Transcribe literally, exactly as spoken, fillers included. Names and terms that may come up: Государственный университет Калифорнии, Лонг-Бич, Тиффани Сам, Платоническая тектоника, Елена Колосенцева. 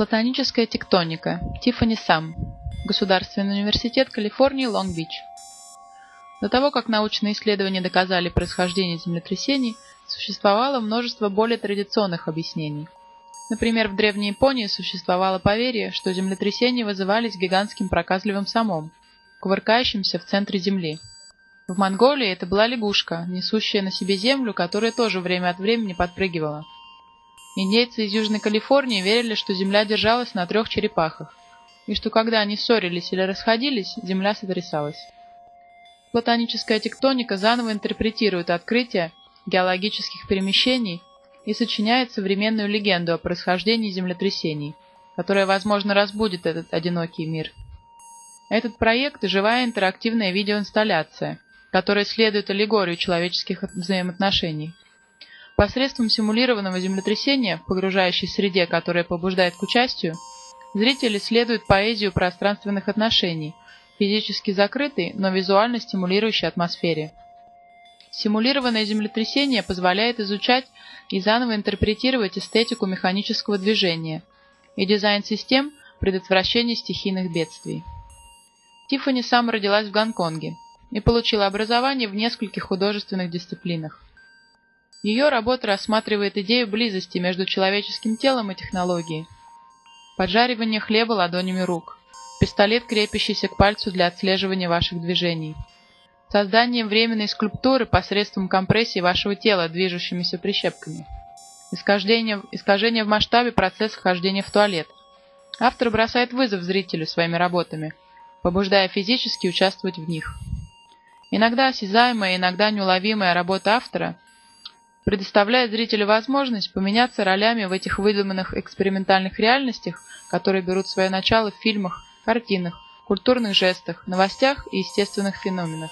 Платоническая тектоника. Тиффани Сам. Государственный университет Калифорнии, Лонг-Бич. До того, как научные исследования доказали происхождение землетрясений, существовало множество более традиционных объяснений. Например, в Древней Японии существовало поверье, что землетрясения вызывались гигантским проказливым самом, кувыркающимся в центре Земли. В Монголии это была лягушка, несущая на себе землю, которая тоже время от времени подпрыгивала. Индейцы из Южной Калифорнии верили, что земля держалась на трех черепахах, и что когда они ссорились или расходились, земля сотрясалась. Платоническая тектоника заново интерпретирует открытия геологических перемещений и сочиняет современную легенду о происхождении землетрясений, которая, возможно, разбудит этот одинокий мир. Этот проект – живая интерактивная видеоинсталляция, которая следует аллегорию человеческих взаимоотношений. Посредством симулированного землетрясения, в погружающей среде, которая побуждает к участию, зрители следуют поэзию пространственных отношений, физически закрытой, но визуально стимулирующей атмосфере. Симулированное землетрясение позволяет изучать и заново интерпретировать эстетику механического движения и дизайн систем предотвращения стихийных бедствий. Тиффани Сам родилась в Гонконге и получила образование в нескольких художественных дисциплинах. Ее работа рассматривает идею близости между человеческим телом и технологией, поджаривание хлеба ладонями рук, пистолет, крепящийся к пальцу для отслеживания ваших движений, созданием временной скульптуры посредством компрессии вашего тела движущимися прищепками, искажение, искажение в масштабе процесса хождения в туалет. Автор бросает вызов зрителю своими работами, побуждая физически участвовать в них. Иногда осязаемая, иногда неуловимая работа автора предоставляет зрителю возможность поменяться ролями в этих выдуманных экспериментальных реальностях, которые берут свое начало в фильмах, картинах, культурных жестах, новостях и естественных феноменах.